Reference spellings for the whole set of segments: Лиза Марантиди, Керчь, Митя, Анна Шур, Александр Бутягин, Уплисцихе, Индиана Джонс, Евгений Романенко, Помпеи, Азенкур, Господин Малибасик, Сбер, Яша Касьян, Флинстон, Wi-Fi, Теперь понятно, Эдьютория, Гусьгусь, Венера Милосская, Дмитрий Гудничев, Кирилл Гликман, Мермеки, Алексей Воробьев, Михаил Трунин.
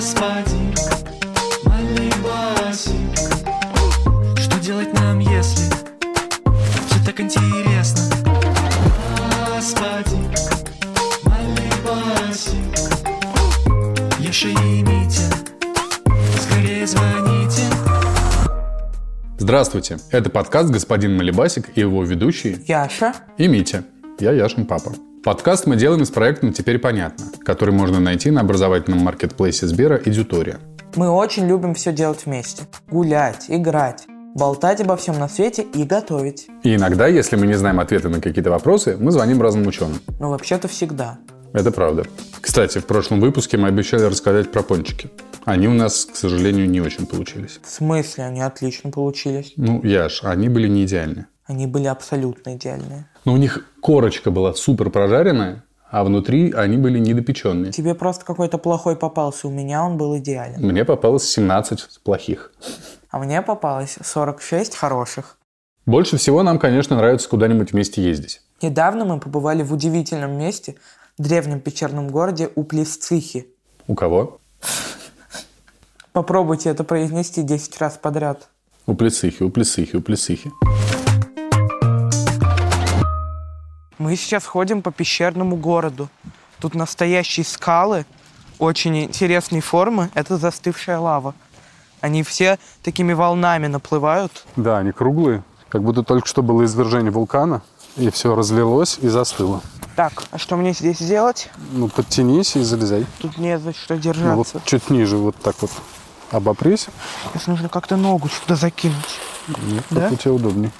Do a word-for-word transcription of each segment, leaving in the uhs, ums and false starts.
господин, мальный басик. Что делать нам, если все так интересно? Господин, мальный басик. Я шеймите, скорее звоните. Здравствуйте, это подкаст «Господин Малибасик» и его ведущие Яша и Митя. Я Яшин папа. Подкаст мы делаем с проектом «Теперь понятно», который можно найти на образовательном маркетплейсе Сбера «Эдьютория». Мы очень любим все делать вместе. Гулять, играть, болтать обо всем на свете и готовить. И иногда, если мы не знаем ответы на какие-то вопросы, мы звоним разным ученым. Ну, вообще-то всегда. Это правда. Кстати, в прошлом выпуске мы обещали рассказать про пончики. Они у нас, к сожалению, не очень получились. В смысле? Они отлично получились. Ну, Яш, они были не идеальны. Они были абсолютно идеальные. Но у них корочка была супер прожаренная, а внутри они были недопеченные. Тебе просто какой-то плохой попался. У меня он был идеален. Мне попалось семнадцать плохих. А мне попалось сорок шесть хороших. Больше всего нам, конечно, нравится куда-нибудь вместе ездить. Недавно мы побывали в удивительном месте, в древнем пещерном городе Уплисцихе. У кого? Попробуйте это произнести десять раз подряд. Уплисцихе, Уплисцихе, Уплисцихе. Мы сейчас ходим по пещерному городу. Тут настоящие скалы, очень интересные формы. Это застывшая лава. Они все такими волнами наплывают. Да, они круглые, как будто только что было извержение вулкана, и все разлилось и застыло. Так, а что мне здесь делать? Ну, подтянись и залезай. Тут не за что держаться. Ну, вот чуть ниже вот так вот обопрись. Сейчас нужно как-то ногу сюда закинуть. Нет, да? Тут тебе удобнее.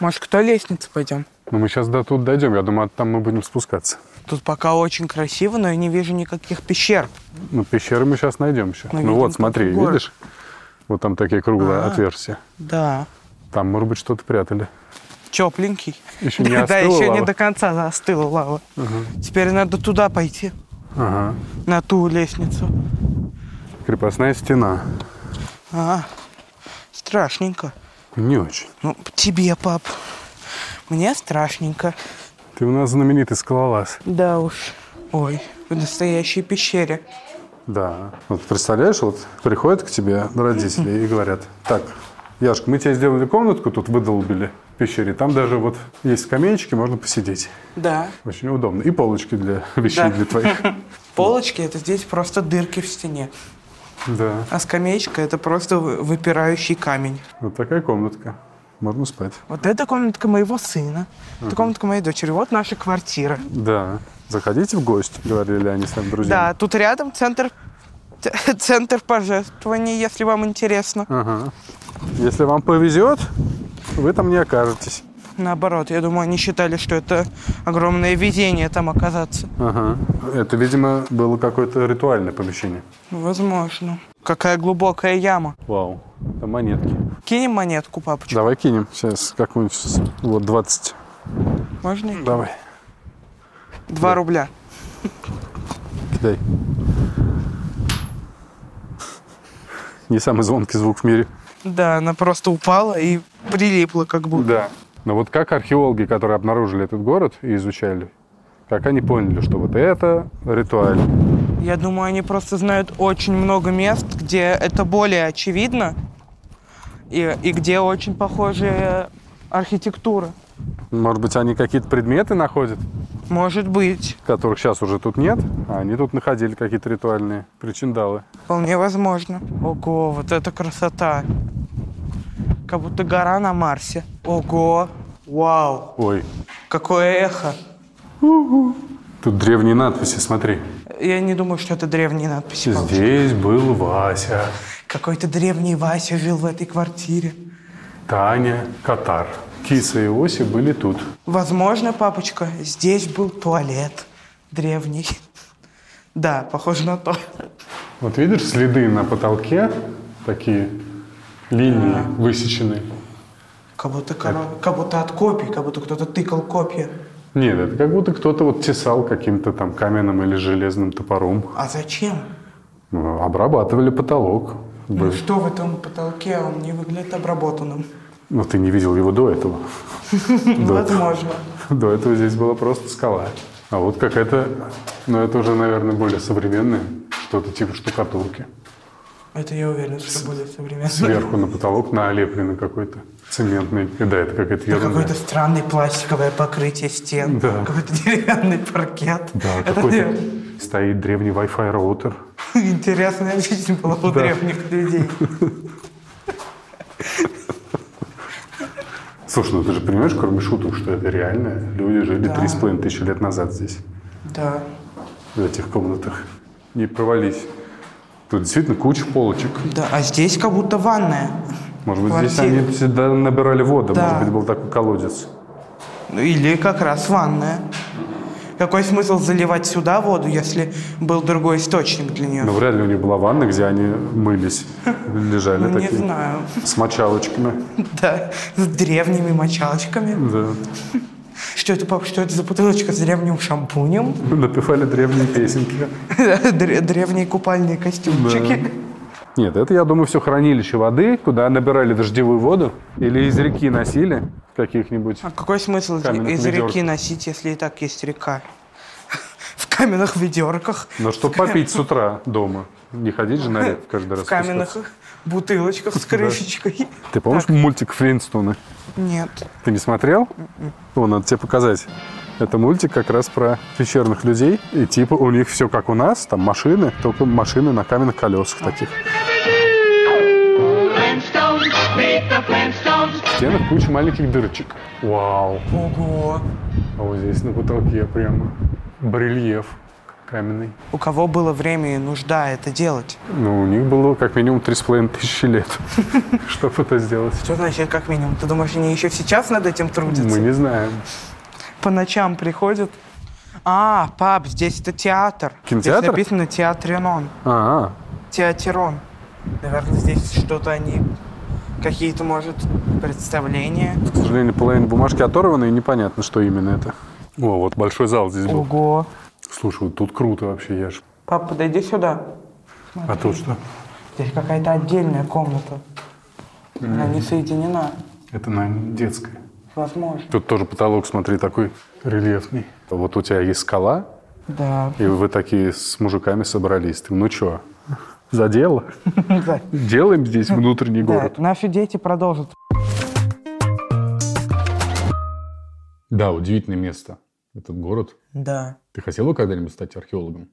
Может, к той лестнице пойдем? Ну, мы сейчас до тут дойдем, я думаю, там мы будем спускаться. Тут пока очень красиво, но я не вижу никаких пещер. Ну, пещеры мы сейчас найдем еще. Ну, вот, смотри, город. Видишь? Вот там такие круглые А-а-а. отверстия. Да. Там, может быть, что-то прятали. Тепленький. Еще не остыла Да, еще лава. Не до конца остыла лава. Угу. Теперь надо туда пойти. Ага. На ту лестницу. Крепостная стена. А, страшненько. Не очень. Ну, тебе, пап. Мне страшненько. Ты у нас знаменитый скалолаз. Да уж. Ой, в настоящей пещере. Да. Вот представляешь, вот приходят к тебе родители mm-hmm. и говорят: так, Яшка, мы тебе сделали комнатку, тут выдолбили в пещере. Там даже вот есть скамеечки, можно посидеть. Да. Очень удобно. И полочки для вещей да. для твоих. Полочки — это здесь просто дырки в стене. Да. А скамеечка — это просто выпирающий камень. Вот такая комнатка. Можно спать. Вот это комнатка моего сына, ага. это комнатка моей дочери. Вот наша квартира. Да. Заходите в гости, говорили они с нами друзьями. Да, тут рядом центр, центр пожертвований, если вам интересно. Ага. Если вам повезет, вы там не окажетесь. Наоборот, я думаю, они считали, что это огромное везение там оказаться. Ага. Это, видимо, было какое-то ритуальное помещение. Возможно. Какая глубокая яма. Вау. Там монетки. Кинем монетку, папочка. Давай кинем. Сейчас какую-нибудь. Вот двадцать. Можно? Давай. Два да. рубля. Кидай. Не самый звонкий звук в мире. Да, она просто упала и прилипла как будто. Да. Но вот как археологи, которые обнаружили этот город и изучали, как они поняли, что вот это ритуаль? Я думаю, они просто знают очень много мест, где это более очевидно и, и где очень похожая архитектура. Может быть, они какие-то предметы находят? Может быть. Которых сейчас уже тут нет, а они тут находили какие-то ритуальные причиндалы. Вполне возможно. Ого, вот это красота. Как будто гора на Марсе. Ого, вау. Ой. Какое эхо. У-у. Тут древние надписи, смотри. Я не думаю, что это древние надписи. Здесь был Вася. Какой-то древний Вася жил в этой квартире. Таня, Катар. Киса и Оси были тут. Возможно, папочка, здесь был туалет древний. Да, похоже на то. Вот видишь следы на потолке? Такие линии а. высечены. Как будто, это... как будто от копий, как будто кто-то тыкал копья. Нет, это как будто кто-то вот тесал каким-то там каменным или железным топором. А зачем? Ну, обрабатывали потолок. Ну Бы... что в этом потолке? Он не выглядит обработанным. Ну ты не видел его до этого. Возможно. До этого здесь была просто скала. А вот какая-то, ну это уже, наверное, более современная что-то типа штукатурки. Это я уверен, что С... будет современно. Сверху на потолок налеплены какой-то цементный, да, это какая-то да, ерунда. Какое-то странное пластиковое покрытие стен, да. Какой-то деревянный паркет. Да, это какой-то... не... стоит древний Wi-Fi роутер. Интересная жизнь была у древних людей. Слушай, ну ты же понимаешь, кроме шуток, что это реально. Люди жили три с половиной тысячи лет назад здесь. Да. В этих комнатах. Не провались. Тут действительно куча полочек. Да, а здесь как будто ванная. Может быть, квартира. Здесь они всегда набирали воду. Да. Может быть, был такой колодец. Ну, или как раз ванная. Какой смысл заливать сюда воду, если был другой источник для нее? Ну, вряд ли у них была ванна, где они мылись, лежали такие. Не знаю. С мочалочками. Да, с древними мочалочками. Да. Что это, пап, что это за бутылочка с древним шампунем? Напевали древние песенки. Древние купальные костюмчики. Нет, это, я думаю, все хранилище воды, куда набирали дождевую воду. Или из реки носили каких-нибудь. А какой смысл из реки носить, если и так есть река? В каменных ведерках. Ну, чтобы попить с утра дома. Не ходить же на реку каждый раз. В каменных бутылочках с крышечкой. Ты помнишь мультик Флинстона? Нет. Ты не смотрел? О, надо тебе показать. Это мультик как раз про пещерных людей. И типа у них все как у нас, там машины, только машины на каменных колесах таких. В стенах куча маленьких дырочек. Вау. Ого. А вот здесь на потолке прямо барельеф каменный. У кого было время и нужда это делать? Ну, у них было как минимум три с половиной тысячи лет, чтобы это сделать. Что значит как минимум? Ты думаешь, они еще сейчас над этим трудятся? Мы не знаем. По ночам приходят. А, пап, здесь это театр. Кинотеатр? Здесь написано театренон. А-а. Театрон. Наверное, здесь что-то они... Какие-то, может, представления. К сожалению, половина бумажки оторвана, и непонятно, что именно это. О, вот большой зал здесь был. Ого. Слушай, вот тут круто вообще, я же... Пап, подойди сюда. Смотри. А тут что? Здесь какая-то отдельная комната. Mm. Она не соединена. Это, наверное, детская. Возможно. Тут тоже потолок, смотри, такой рельефный. Вот у тебя есть скала. Да. И вы такие с мужиками собрались. Ты, ну чё, за дело? Делаем здесь внутренний город. Наши дети продолжат. Да, удивительное место. Этот город. Да. Ты хотел бы когда-нибудь стать археологом?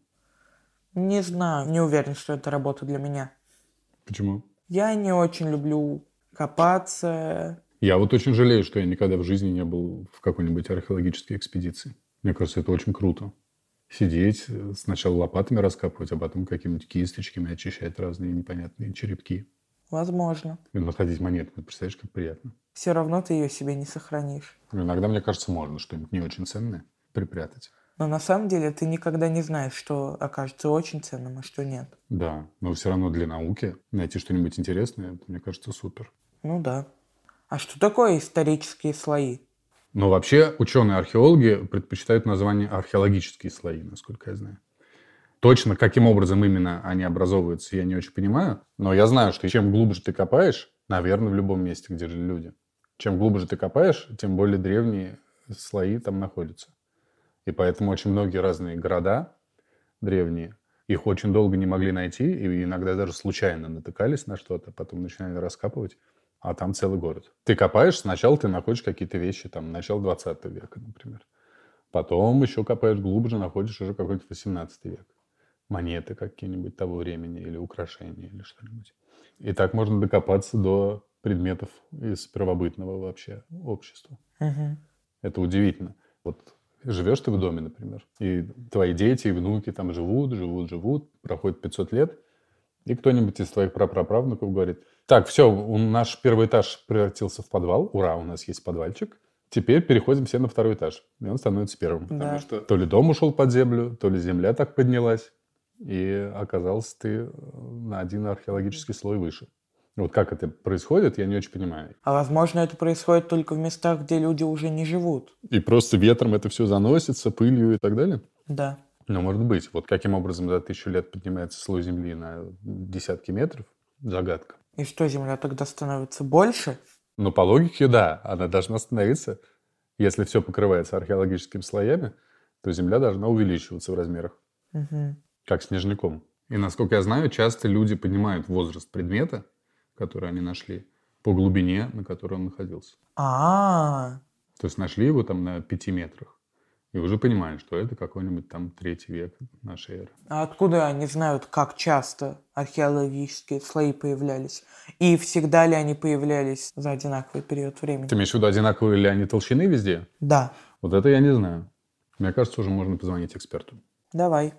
Не знаю. Не уверен, что это работа для меня. Почему? Я не очень люблю копаться. Я вот очень жалею, что я никогда в жизни не был в какой-нибудь археологической экспедиции. Мне кажется, это очень круто. Сидеть, сначала лопатами раскапывать, а потом какими-нибудь кисточками очищать разные непонятные черепки. Возможно. И находить монетку. Представляешь, как приятно. Все равно ты ее себе не сохранишь. Иногда, мне кажется, можно что-нибудь не очень ценное припрятать. Но на самом деле ты никогда не знаешь, что окажется очень ценным, а что нет. Да, но все равно для науки найти что-нибудь интересное, это, мне кажется, супер. Ну да. А что такое исторические слои? Ну, вообще, ученые-археологи предпочитают название археологические слои, насколько я знаю. Точно, каким образом именно они образовываются, я не очень понимаю. Но я знаю, что чем глубже ты копаешь, наверное, в любом месте, где жили люди, чем глубже ты копаешь, тем более древние слои там находятся. И поэтому очень многие разные города древние, их очень долго не могли найти, и иногда даже случайно натыкались на что-то, потом начинали раскапывать, а там целый город. Ты копаешь, сначала ты находишь какие-то вещи, там, начало двадцатого века, например. Потом еще копаешь глубже, находишь уже какой-то восемнадцатый век. Монеты какие-нибудь того времени или украшения, или что-нибудь. И так можно докопаться до предметов из первобытного вообще общества. Угу. Это удивительно. Вот живешь ты в доме, например, и твои дети и внуки там живут, живут, живут, проходит пятьсот лет, и кто-нибудь из твоих прапраправнуков говорит: так, все, наш первый этаж превратился в подвал. Ура, у нас есть подвальчик. Теперь переходим все на второй этаж. И он становится первым. Потому да. что то ли дом ушел под землю, то ли земля так поднялась. И оказался ты на один археологический слой выше. Вот как это происходит, я не очень понимаю. А возможно, это происходит только в местах, где люди уже не живут. И просто ветром это все заносится, пылью и так далее? Да. Ну, может быть. Вот каким образом за тысячу лет поднимается слой земли на десятки метров? Загадка. И что, Земля тогда становится больше? Ну, по логике, да. Она должна становиться. Если все покрывается археологическими слоями, то Земля должна увеличиваться в размерах. Угу. Как снежником. И, насколько я знаю, часто люди понимают возраст предмета, который они нашли, по глубине, на которой он находился. А-а-а. То есть нашли его там на пяти метрах. И уже понимаешь, что это какой-нибудь там третий век нашей эры. А откуда они знают, как часто археологические слои появлялись? И всегда ли они появлялись за одинаковый период времени? Ты имеешь в виду, одинаковые ли они толщины везде? Да. Вот это я не знаю. Мне кажется, уже можно позвонить эксперту. Давай.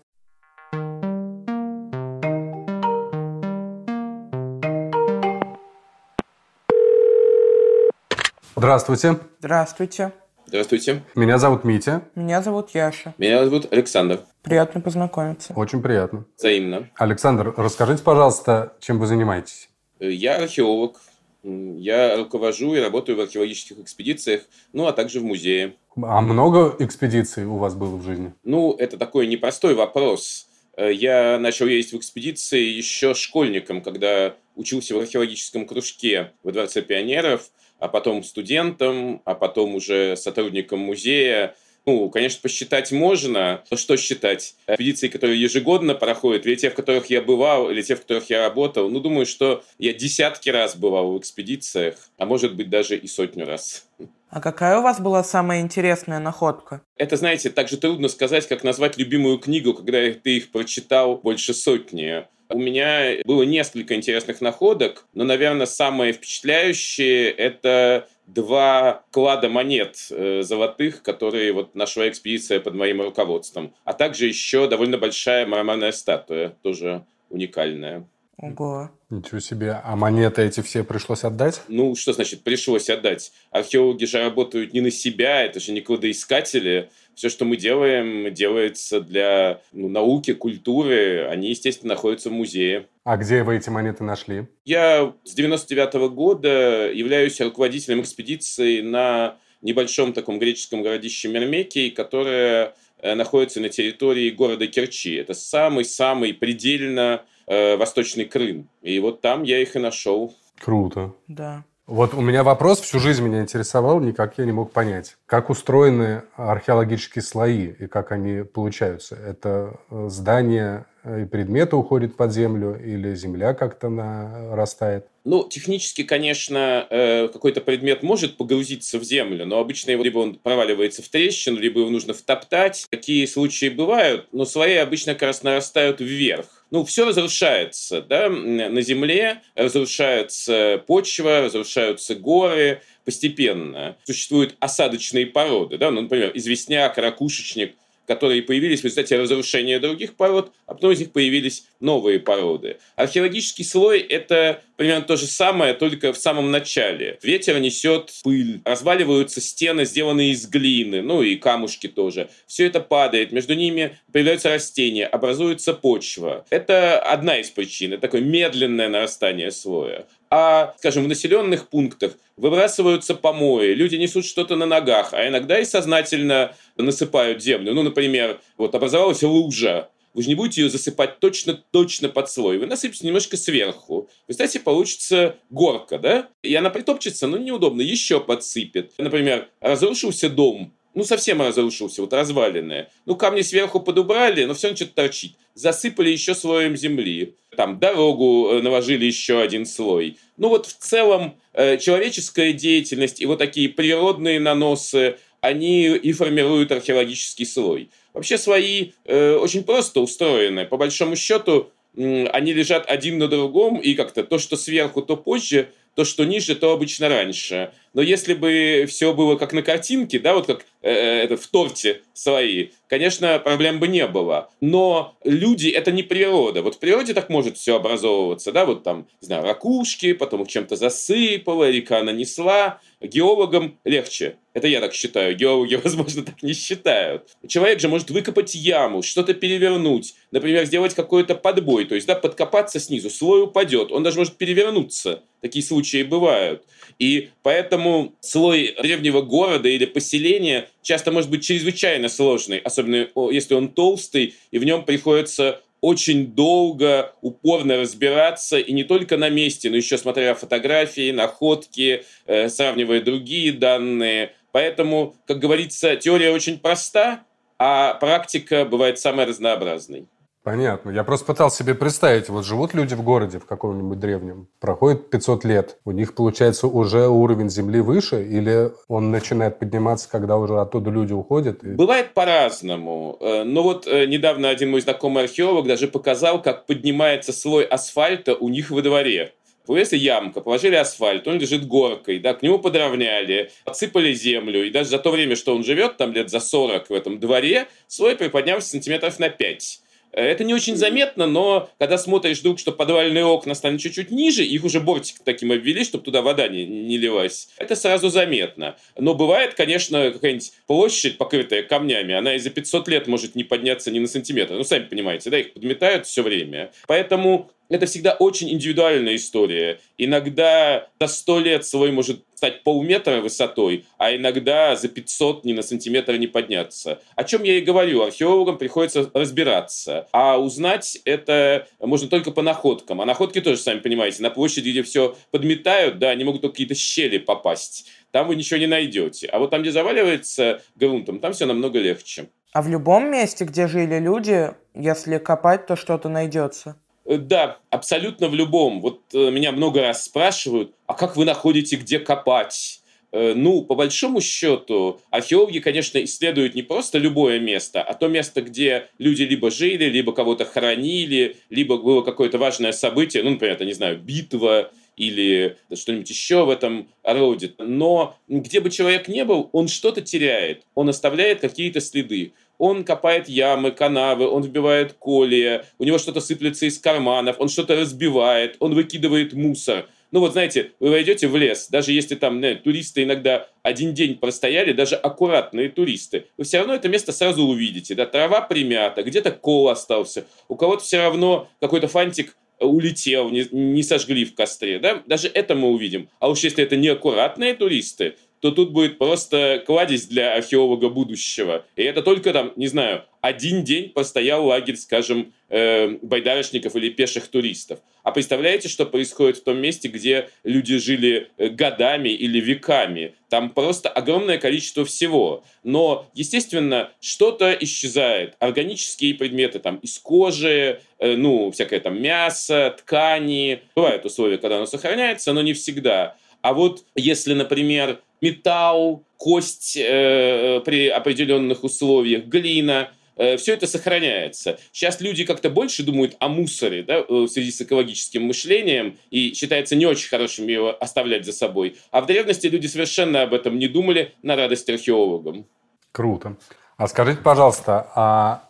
Здравствуйте. Здравствуйте. Здравствуйте. Меня зовут Митя. Меня зовут Яша. Меня зовут Александр. Приятно познакомиться. Очень приятно. Взаимно. Александр, расскажите, пожалуйста, чем вы занимаетесь? Я археолог. Я руковожу и работаю в археологических экспедициях, ну, а также в музее. А много экспедиций у вас было в жизни? Ну, это такой непростой вопрос. Я начал ездить в экспедиции еще школьником, когда учился в археологическом кружке во Дворце пионеров, а потом студентом, а потом уже сотрудником музея. Ну, конечно, посчитать можно. Но что считать? Экспедиции, которые ежегодно проходят, или те, в которых я бывал, или те, в которых я работал. Ну, думаю, что я десятки раз бывал в экспедициях, а может быть, даже и сотню раз. А какая у вас была самая интересная находка? Это, знаете, так же трудно сказать, как назвать любимую книгу, когда ты их прочитал больше сотни. У меня было несколько интересных находок, но, наверное, самое впечатляющее – это два клада монет э, золотых, которые вот нашла экспедиция под моим руководством, а также еще довольно большая мраморная статуя, тоже уникальная. Ого. Ничего себе. А монеты эти все пришлось отдать? Ну, что значит «пришлось отдать»? Археологи же работают не на себя, это же не кладоискатели. Все, что мы делаем, делается для ну, науки, культуры. Они, естественно, находятся в музее. А где вы эти монеты нашли? Я с девяносто девятого года являюсь руководителем экспедиции на небольшом таком греческом городище Мермеки, которое находится на территории города Керчи. Это самый-самый предельно... Восточный Крым. И вот там я их и нашел. Круто. Да. Вот у меня вопрос всю жизнь меня интересовал, никак я не мог понять. Как устроены археологические слои и как они получаются? Это здания и предметы уходят под землю или земля как-то нарастает? Ну, технически, конечно, какой-то предмет может погрузиться в землю, но обычно его либо он проваливается в трещину, либо его нужно втоптать. Такие случаи бывают, но слои обычно как раз нарастают вверх. Ну, все разрушается, да, на земле разрушается почва, разрушаются горы постепенно. Существуют осадочные породы, да, ну, например, известняк, ракушечник, которые появились в результате разрушения других пород, а потом из них появились новые породы. Археологический слой – это примерно то же самое, только в самом начале. Ветер несет пыль, разваливаются стены, сделанные из глины, ну и камушки тоже. Все это падает, между ними появляются растения, образуется почва. Это одна из причин, это такое медленное нарастание слоя. А, скажем, в населенных пунктах выбрасываются помои, люди несут что-то на ногах, а иногда и сознательно насыпают землю. Ну, например, вот образовалась лужа. Вы же не будете ее засыпать точно-точно под слой. Вы насыпете немножко сверху. В результате получится горка, да? И она притопчется, но неудобно, еще подсыпет. Например, разрушился дом. Ну, совсем разрушился, вот разваленное. Ну, камни сверху подубрали, но все равно что-то торчит. Засыпали еще слоем земли. Там дорогу наложили еще один слой. Ну, вот в целом э, человеческая деятельность и вот такие природные наносы, они и формируют археологический слой. Вообще слои э, очень просто устроены. По большому счету, э, они лежат один на другом, и как-то то, что сверху, то позже, то, что ниже, то обычно раньше. Но если бы все было как на картинке, да, вот как э, это, в торте слои, конечно, проблем бы не было. Но люди – это не природа. Вот в природе так может все образовываться. Да, вот там, не знаю, ракушки, потом их чем-то засыпало, река нанесла. Геологам легче. Это я так считаю. Геологи, возможно, так не считают. Человек же может выкопать яму, что-то перевернуть. Например, сделать какой-то подбой. То есть, да, подкопаться снизу. Слой упадет. Он даже может перевернуться. Такие случаи бывают. И поэтому слой древнего города или поселения часто может быть чрезвычайно сложный, особенно если он толстый, и в нем приходится очень долго, упорно разбираться, и не только на месте, но еще смотря фотографии, находки, сравнивая другие данные. Поэтому, как говорится, теория очень проста, а практика бывает самой разнообразной. Понятно. Я просто пытался себе представить, вот живут люди в городе в каком-нибудь древнем, проходит пятьсот лет, у них, получается, уже уровень земли выше, или он начинает подниматься, когда уже оттуда люди уходят? И... Бывает по-разному. Но вот недавно один мой знакомый археолог даже показал, как поднимается слой асфальта у них во дворе. Если ямка, положили асфальт, он лежит горкой, да, к нему подровняли, отсыпали землю, и даже за то время, что он живет, там лет за сорок в этом дворе, слой приподнялся сантиметров на пять. Это не очень заметно, но когда смотришь вдруг, что подвальные окна стали чуть-чуть ниже, их уже бортик таким обвели, чтобы туда вода не, не лилась, это сразу заметно. Но бывает, конечно, какая-нибудь площадь, покрытая камнями, она и за пятьсот лет может не подняться ни на сантиметр. Ну, сами понимаете, да, их подметают все время. Поэтому это всегда очень индивидуальная история. Иногда за сто лет слой может стать полметра высотой, а иногда за пятьсот ни на сантиметр не подняться. О чем я и говорю, археологам приходится разбираться. А узнать это можно только по находкам. А находки тоже, сами понимаете, на площади, где все подметают, да, они могут только какие-то щели попасть. Там вы ничего не найдете. А вот там, где заваливается грунтом, там все намного легче. А в любом месте, где жили люди, если копать, то что-то найдется? Да, абсолютно в любом. Вот э, меня много раз спрашивают, а как вы находите, где копать? Э, ну, по большому счету, археологи, конечно, исследуют не просто любое место, а то место, где люди либо жили, либо кого-то хоронили, либо было какое-то важное событие, ну, например, я не знаю, битва или что-нибудь еще в этом роде. Но где бы человек ни был, он что-то теряет, он оставляет какие-то следы. Он копает ямы, канавы, он вбивает колея, у него что-то сыплется из карманов, он что-то разбивает, он выкидывает мусор. Ну вот, знаете, вы войдете в лес, даже если там, знаете, туристы иногда один день простояли, даже аккуратные туристы, вы все равно это место сразу увидите. Да? Трава примята, где-то кол остался, у кого-то все равно какой-то фантик улетел, не, не сожгли в костре. Да? Даже это мы увидим. А уж если это неаккуратные туристы, то тут будет просто кладезь для археолога будущего. И это только, там, не знаю, один день постоял лагерь, скажем, э, байдарочников или пеших туристов. А представляете, что происходит в том месте, где люди жили годами или веками? Там просто огромное количество всего. Но, естественно, что-то исчезает. Органические предметы там, из кожи, э, ну, всякое там мясо, ткани. Бывают условия, когда оно сохраняется, но не всегда. А вот если, например, металл, кость э, при определенных условиях, глина, э, все это сохраняется. Сейчас люди как-то больше думают о мусоре, да, в связи с экологическим мышлением, и считается не очень хорошим его оставлять за собой. А в древности люди совершенно об этом не думали, на радость археологам. Круто. А скажите, пожалуйста, а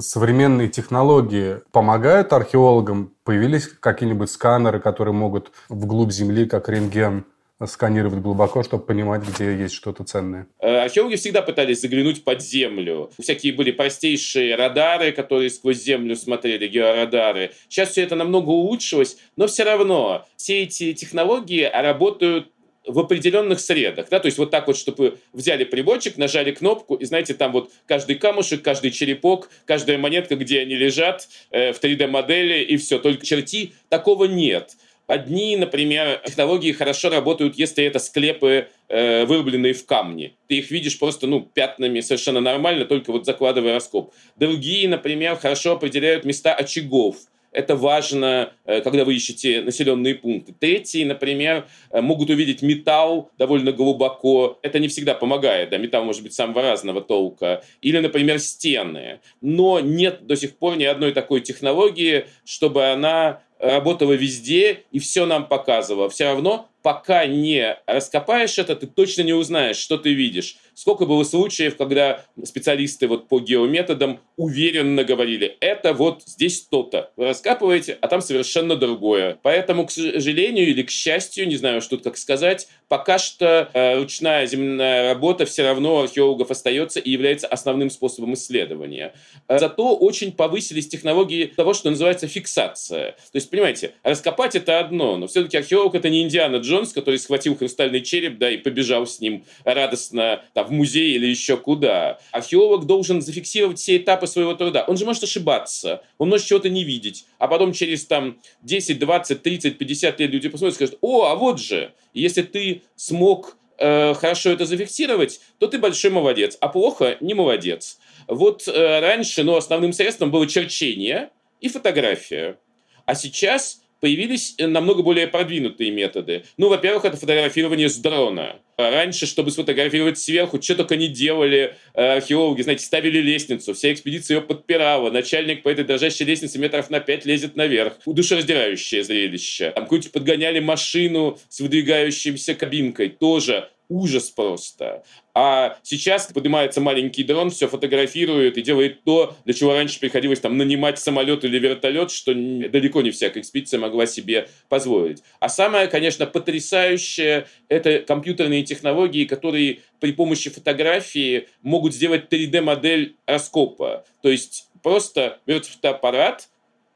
современные технологии помогают археологам? Появились какие-нибудь сканеры, которые могут вглубь земли, как рентген, сканировать глубоко, чтобы понимать, где есть что-то ценное? Археологи всегда пытались заглянуть под землю. Всякие были простейшие радары, которые сквозь землю смотрели, георадары. Сейчас все это намного улучшилось, но все равно все эти технологии работают в определенных средах, да, то есть вот так вот, чтобы взяли приборчик, нажали кнопку, и, знаете, там вот каждый камушек, каждый черепок, каждая монетка, где они лежат, э, в три дэ-модели, и все, только черти, такого нет. Одни, например, технологии хорошо работают, если это склепы, э, вырубленные в камни. Ты их видишь просто, ну, пятнами совершенно нормально, только вот закладывая раскоп. Другие, например, хорошо определяют места очагов. Это важно, когда вы ищете населенные пункты. Третьи, например, могут увидеть металл довольно глубоко. Это не всегда помогает. Да? Металл может быть самого разного толка. Или, например, стены. Но нет до сих пор ни одной такой технологии, чтобы она работала везде и все нам показывала. Все равно, пока не раскопаешь это, ты точно не узнаешь, что ты видишь. Сколько было случаев, когда специалисты вот по геометодам уверенно говорили, это вот здесь то-то. Вы раскапываете, а там совершенно другое. Поэтому, к сожалению или к счастью, не знаю, что тут как сказать, пока что э, ручная земная работа все равно у археологов остается и является основным способом исследования. Зато очень повысились технологии того, что называется фиксация. То есть, понимаете, раскопать это одно, но все-таки археолог это не Индиана Джонс, который схватил хрустальный череп, да, и побежал с ним радостно там, в музей или еще куда. Археолог должен зафиксировать все этапы своего труда. Он же может ошибаться, он может чего-то не видеть. А потом через там, десять, двадцать, тридцать, пятьдесят лет люди посмотрят и скажут, о, а вот же, если ты смог э, хорошо это зафиксировать, то ты большой молодец, а плохо не молодец. Вот э, раньше, ну, основным средством было черчение и фотография. А сейчас появились намного более продвинутые методы. Ну, во-первых, это фотографирование с дрона. Раньше, чтобы сфотографировать сверху, что только не делали археологи, знаете, ставили лестницу, вся экспедиция ее подпирала, начальник по этой дрожащей лестнице метров на пять лезет наверх. Душераздирающее зрелище. Там какую-то подгоняли машину с выдвигающейся кабинкой. Тоже ужас просто. А сейчас поднимается маленький дрон, все фотографирует и делает то, для чего раньше приходилось там нанимать самолет или вертолет, что далеко не всякая экспедиция могла себе позволить. А самое, конечно, потрясающее – это компьютерные технологии, которые при помощи фотографии могут сделать три дэ модель раскопа. То есть просто берется фотоаппарат,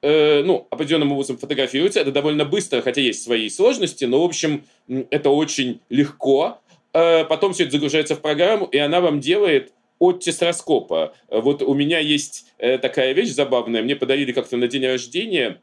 Э, ну, определенным образом фотографируется. Это довольно быстро, хотя есть свои сложности, но, в общем, это очень легко. Э, потом все это загружается в программу, и она вам делает оттиск раскопа. Вот у меня есть э, такая вещь забавная. Мне подарили как-то на день рождения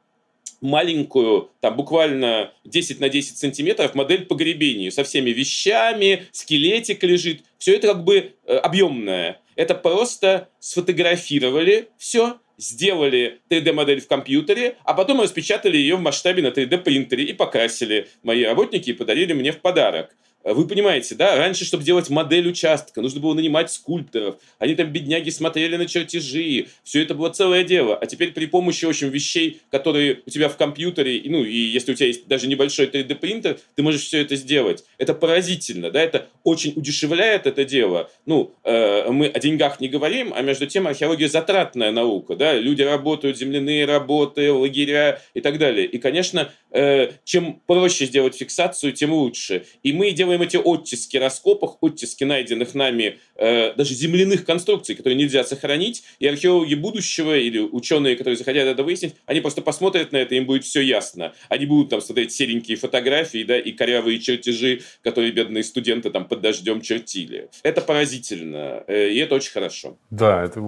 маленькую, там буквально десять на десять сантиметров, модель погребения со всеми вещами, скелетик лежит. Все это как бы э, объемное. Это просто сфотографировали все, сделали три дэ модель в компьютере, а потом распечатали ее в масштабе на три дэ принтере и покрасили мои работники и подарили мне в подарок. Вы понимаете, да? Раньше, чтобы делать модель участка, нужно было нанимать скульпторов. Они там, бедняги, смотрели на чертежи. Все это было целое дело. А теперь при помощи, в общем, вещей, которые у тебя в компьютере, ну, и если у тебя есть даже небольшой три дэ принтер, ты можешь все это сделать. Это поразительно, да? Это очень удешевляет это дело. Ну, э, мы о деньгах не говорим, а между тем археология затратная наука, да? Люди работают, земляные работы, лагеря и так далее. И, конечно, э, чем проще сделать фиксацию, тем лучше. И мы делаем эти оттиски раскопок, оттиски найденных нами э, даже земляных конструкций, которые нельзя сохранить, и археологи будущего или ученые, которые захотят это выяснить, они просто посмотрят на это, им будет все ясно. Они будут там смотреть серенькие фотографии, да, и корявые чертежи, которые бедные студенты там под дождем чертили. Это поразительно, э, и это очень хорошо. Да, это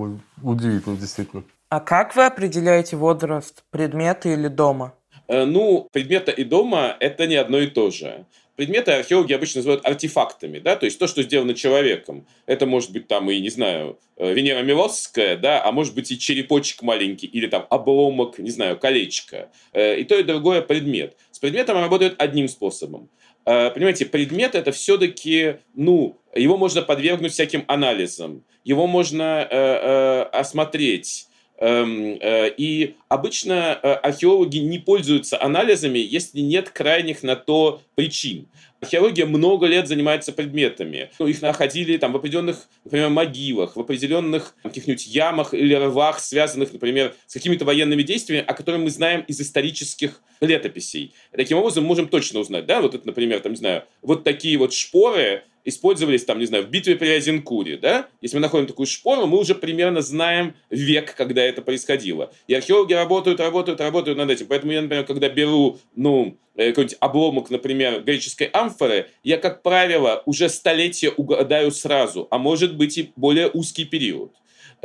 удивительно, действительно. А как вы определяете возраст предмета или дома? Э, ну, предмета и дома – это не одно и то же. Предметы археологи обычно называют артефактами, да, то есть то, что сделано человеком. Это может быть там и, не знаю, Венера Милосская, да, а может быть и черепочек маленький, или там обломок, не знаю, колечко. И то, и другое предмет. С предметом работают одним способом. Понимаете, предмет это все-таки, ну, его можно подвергнуть всяким анализам, его можно э, э, осмотреть. И обычно археологи не пользуются анализами, если нет крайних на то причин. Археология много лет занимается предметами. Ну, их находили там, в определенных, например, могилах, в определенных там, каких-нибудь ямах или рвах, связанных, например, с какими-то военными действиями, о которых мы знаем из исторических летописей. Таким образом, мы можем точно узнать, да, вот это, например, там, не знаю, вот такие вот шпоры использовались, там, не знаю, в битве при Азенкуре, да? Если мы находим такую шпору, мы уже примерно знаем век, когда это происходило. И археологи работают, работают, работают над этим. Поэтому я, например, когда беру, ну, какой-нибудь обломок, например, греческой амфоры, я, как правило, уже столетия угадаю сразу, а может быть и более узкий период.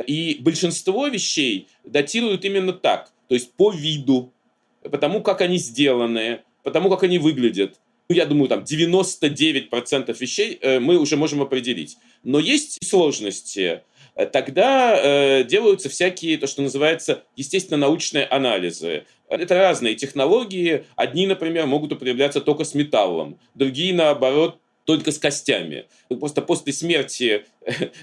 И большинство вещей датируют именно так, то есть по виду, по тому, как они сделаны, по тому, как они выглядят. Я думаю, там девяносто девять процентов вещей мы уже можем определить. Но есть сложности. Тогда делаются всякие, то, что называется, естественно-научные анализы. Это разные технологии. Одни, например, могут употребляться только с металлом, другие, наоборот, только с костями. Просто после смерти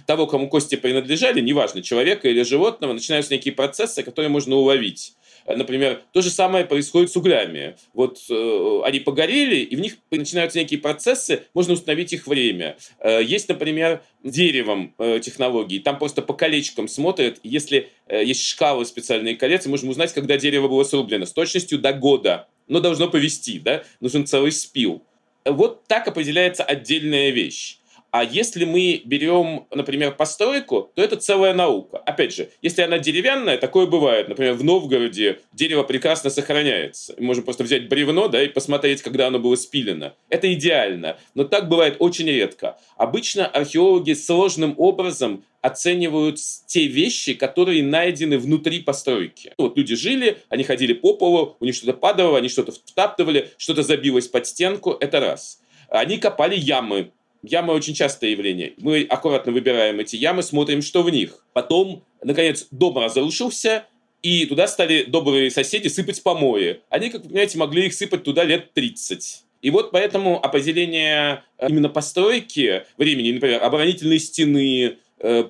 того, кому кости принадлежали, неважно, человека или животного, начинаются некие процессы, которые можно уловить. Например, то же самое происходит с углями. Вот э, они погорели, и в них начинаются некие процессы, можно установить их время. Э, есть, например, деревом э, технологии. Там просто по колечкам смотрят. Если э, есть шкалы специальные колец, можем узнать, когда дерево было срублено. С точностью до года. Но должно повести, да? Нужен целый спил. Вот так определяется отдельная вещь. А если мы берем, например, постройку, то это целая наука. Опять же, если она деревянная, такое бывает. Например, в Новгороде дерево прекрасно сохраняется. Мы можем просто взять бревно, да, и посмотреть, когда оно было спилено. Это идеально. Но так бывает очень редко. Обычно археологи сложным образом оценивают те вещи, которые найдены внутри постройки. Вот люди жили, они ходили по полу, у них что-то падало, они что-то втаптывали, что-то забилось под стенку. Это раз. Они копали ямы. Ямы очень частое явление. Мы аккуратно выбираем эти ямы, смотрим, что в них. Потом, наконец, дом разрушился, и туда стали добрые соседи сыпать помои. Они, как вы понимаете, могли их сыпать туда лет тридцать. И вот поэтому определение именно постройки времени, например, оборонительной стены,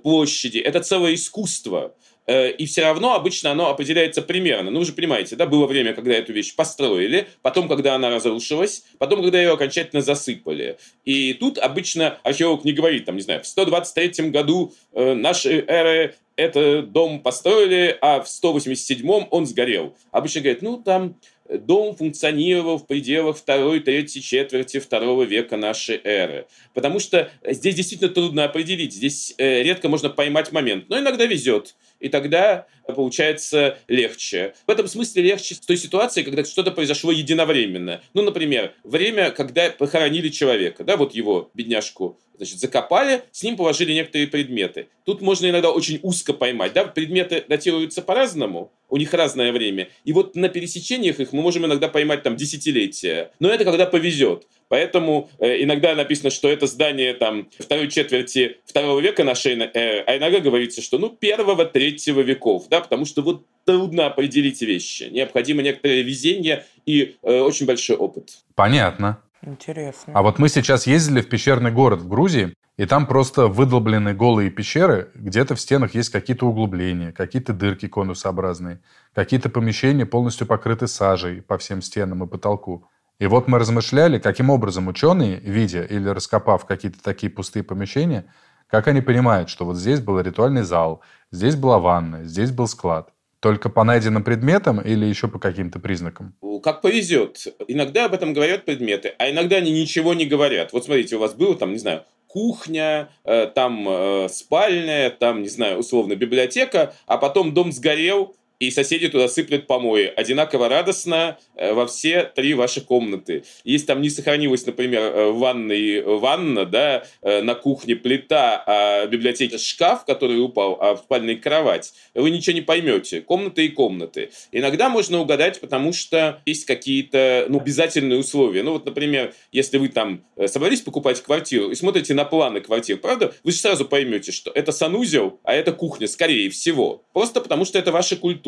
площади, это целое искусство. И все равно обычно оно определяется примерно. Ну, вы же понимаете, да, было время, когда эту вещь построили, потом, когда она разрушилась, потом, когда ее окончательно засыпали. И тут обычно археолог не говорит, там, не знаю, в сто двадцать третьем году э, нашей эры этот дом построили, а в сто восемьдесят седьмом он сгорел. Обычно говорят, ну, там дом функционировал в пределах второй, третьей четверти второго века нашей эры. Потому что здесь действительно трудно определить, здесь э, редко можно поймать момент, но иногда везет. И тогда получается легче. В этом смысле легче с той ситуации, когда что-то произошло единовременно. Ну, например, время, когда похоронили человека, да, вот его, бедняжку, значит, закопали, с ним положили некоторые предметы. Тут можно иногда очень узко поймать, да, предметы датируются по-разному, у них разное время. И вот на пересечениях их мы можем иногда поймать там десятилетия. Но это когда повезет. Поэтому э, иногда написано, что это здание там второй четверти второго века нашей эры, а иногда говорится, что ну первого, третьего веков, да, потому что вот трудно определить вещи, необходимо некоторое везение и э, очень большой опыт. Понятно. Интересно. А вот мы сейчас ездили в пещерный город в Грузии, и там просто выдолблены голые пещеры, где-то в стенах есть какие-то углубления, какие-то дырки конусообразные, какие-то помещения полностью покрыты сажей по всем стенам и потолку. И вот мы размышляли, каким образом ученые, видя или раскопав какие-то такие пустые помещения, как они понимают, что вот здесь был ритуальный зал, здесь была ванна, здесь был склад. Только по найденным предметам или еще по каким-то признакам? Как повезет. Иногда об этом говорят предметы, а иногда они ничего не говорят. Вот смотрите, у вас было там, не знаю, кухня, там спальня, там, не знаю, условно, библиотека, а потом дом сгорел, и соседи туда сыплют помои одинаково радостно во все три ваши комнаты. Если там не сохранилась, например, в ванной ванна, да, на кухне плита, а в библиотеке шкаф, который упал, а в спальне кровать, вы ничего не поймете. Комнаты и комнаты. Иногда можно угадать, потому что есть какие-то, ну, обязательные условия. Ну вот, например, если вы там собрались покупать квартиру и смотрите на планы квартир, правда, вы же сразу поймете, что это санузел, а это кухня, скорее всего. Просто потому что это ваша культура.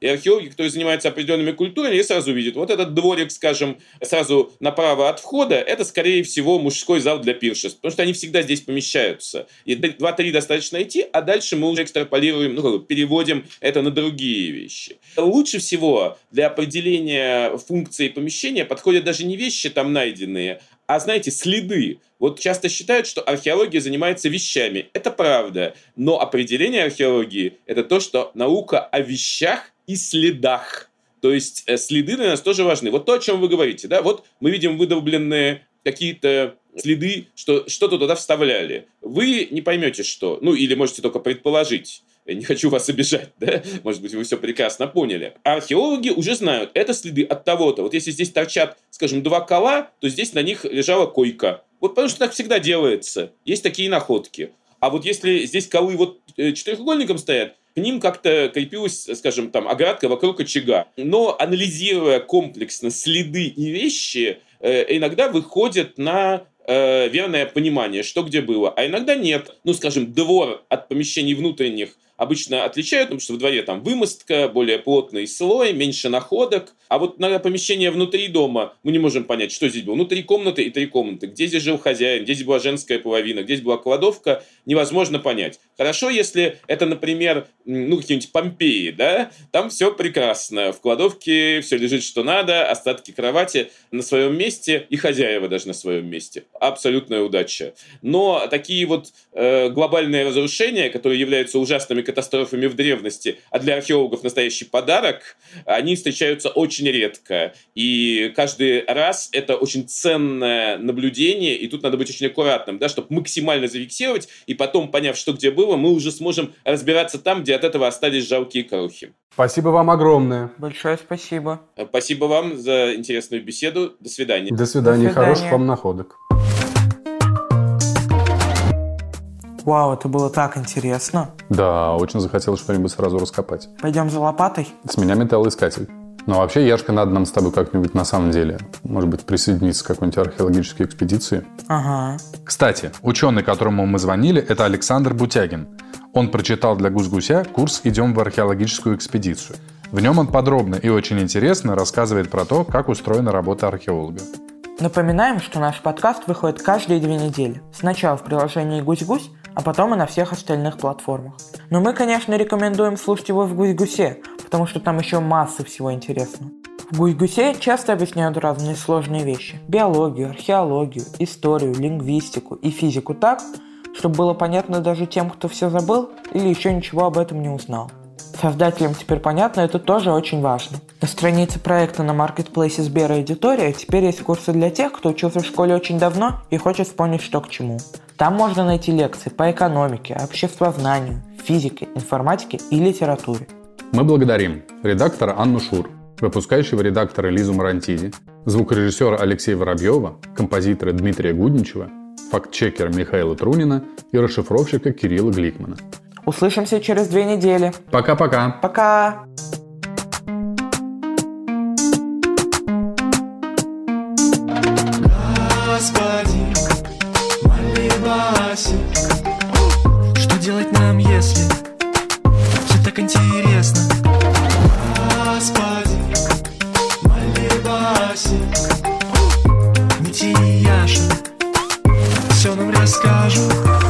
И археологи, которые занимаются определенными культурами, они сразу видят, вот этот дворик, скажем, сразу направо от входа, это, скорее всего, мужской зал для пиршеств, потому что они всегда здесь помещаются. И два-три достаточно идти, а дальше мы уже экстраполируем, ну, как бы переводим это на другие вещи. Лучше всего для определения функции помещения подходят даже не вещи там найденные, а, знаете, следы. Вот часто считают, что археология занимается вещами. Это правда. Но определение археологии – это то, что наука о вещах и следах. То есть следы для нас тоже важны. Вот то, о чем вы говорите. Да? Вот мы видим выдолбленные какие-то следы, что что-то туда вставляли. Вы не поймете, что. Ну, или можете только предположить. Я не хочу вас обижать, да? Может быть, вы все прекрасно поняли. Археологи уже знают, это следы от того-то. Вот если здесь торчат, скажем, два кола, то здесь на них лежала койка. Вот потому что так всегда делается. Есть такие находки. А вот если здесь колы вот четырехугольником стоят, к ним как-то крепилась, скажем, там, оградка вокруг очага. Но анализируя комплексно следы и вещи, иногда выходят на э, верное понимание, что где было. А иногда нет. Ну, скажем, двор от помещений внутренних обычно отличают, потому что в дворе там вымостка, более плотный слой, меньше находок. А вот на помещение внутри дома мы не можем понять, что здесь было. Ну, три комнаты и три комнаты. Где здесь жил хозяин, где здесь была женская половина, где здесь была кладовка, невозможно понять. Хорошо, если это, например, ну, какие-нибудь Помпеи, да? Там все прекрасно. В кладовке все лежит, что надо, остатки кровати на своем месте, и хозяева даже на своем месте. Абсолютная удача. Но такие вот э, глобальные разрушения, которые являются ужасными катастрофами в древности, а для археологов настоящий подарок, они встречаются очень редко. И каждый раз это очень ценное наблюдение, и тут надо быть очень аккуратным, да, чтобы максимально зафиксировать, и потом, поняв, что где было, мы уже сможем разбираться там, где от этого остались жалкие крохи. Спасибо вам огромное. Большое спасибо. Спасибо вам за интересную беседу. До свидания. До свидания. До свидания. Хороших вам находок. Вау, это было так интересно. Да, очень захотелось что-нибудь сразу раскопать. Пойдем за лопатой? С меня металлоискатель. Но вообще, Яшка, надо нам с тобой как-нибудь на самом деле, может быть, присоединиться к какой-нибудь археологической экспедиции. Ага. Кстати, ученый, которому мы звонили, это Александр Бутягин. Он прочитал для Гусь-Гуся курс «Идем в археологическую экспедицию». В нем он подробно и очень интересно рассказывает про то, как устроена работа археолога. Напоминаем, что наш подкаст выходит каждые две недели. Сначала в приложении «Гусь-Гусь», а потом и на всех остальных платформах. Но мы, конечно, рекомендуем слушать его в «Гусь-Гусе», потому что там еще масса всего интересного. В «Гусь-Гусе» часто объясняют разные сложные вещи. Биологию, археологию, историю, лингвистику и физику так, чтобы было понятно даже тем, кто все забыл или еще ничего об этом не узнал. Создателям «Теперь понятно» это тоже очень важно. На странице проекта на маркетплейсе Сбера «Эдьютория» теперь есть курсы для тех, кто учился в школе очень давно и хочет вспомнить, что к чему. Там можно найти лекции по экономике, обществознанию, физике, информатике и литературе. Мы благодарим редактора Анну Шур, выпускающего редактора Лизу Марантиди, звукорежиссера Алексея Воробьева, композитора Дмитрия Гудничева, фактчекера Михаила Трунина и расшифровщика Кирилла Гликмана. Услышимся через две недели. Пока-пока. Пока. Господи, молись. Что делать нам, если все так интересно? Господи, молись. Митя и Яша все нам расскажут.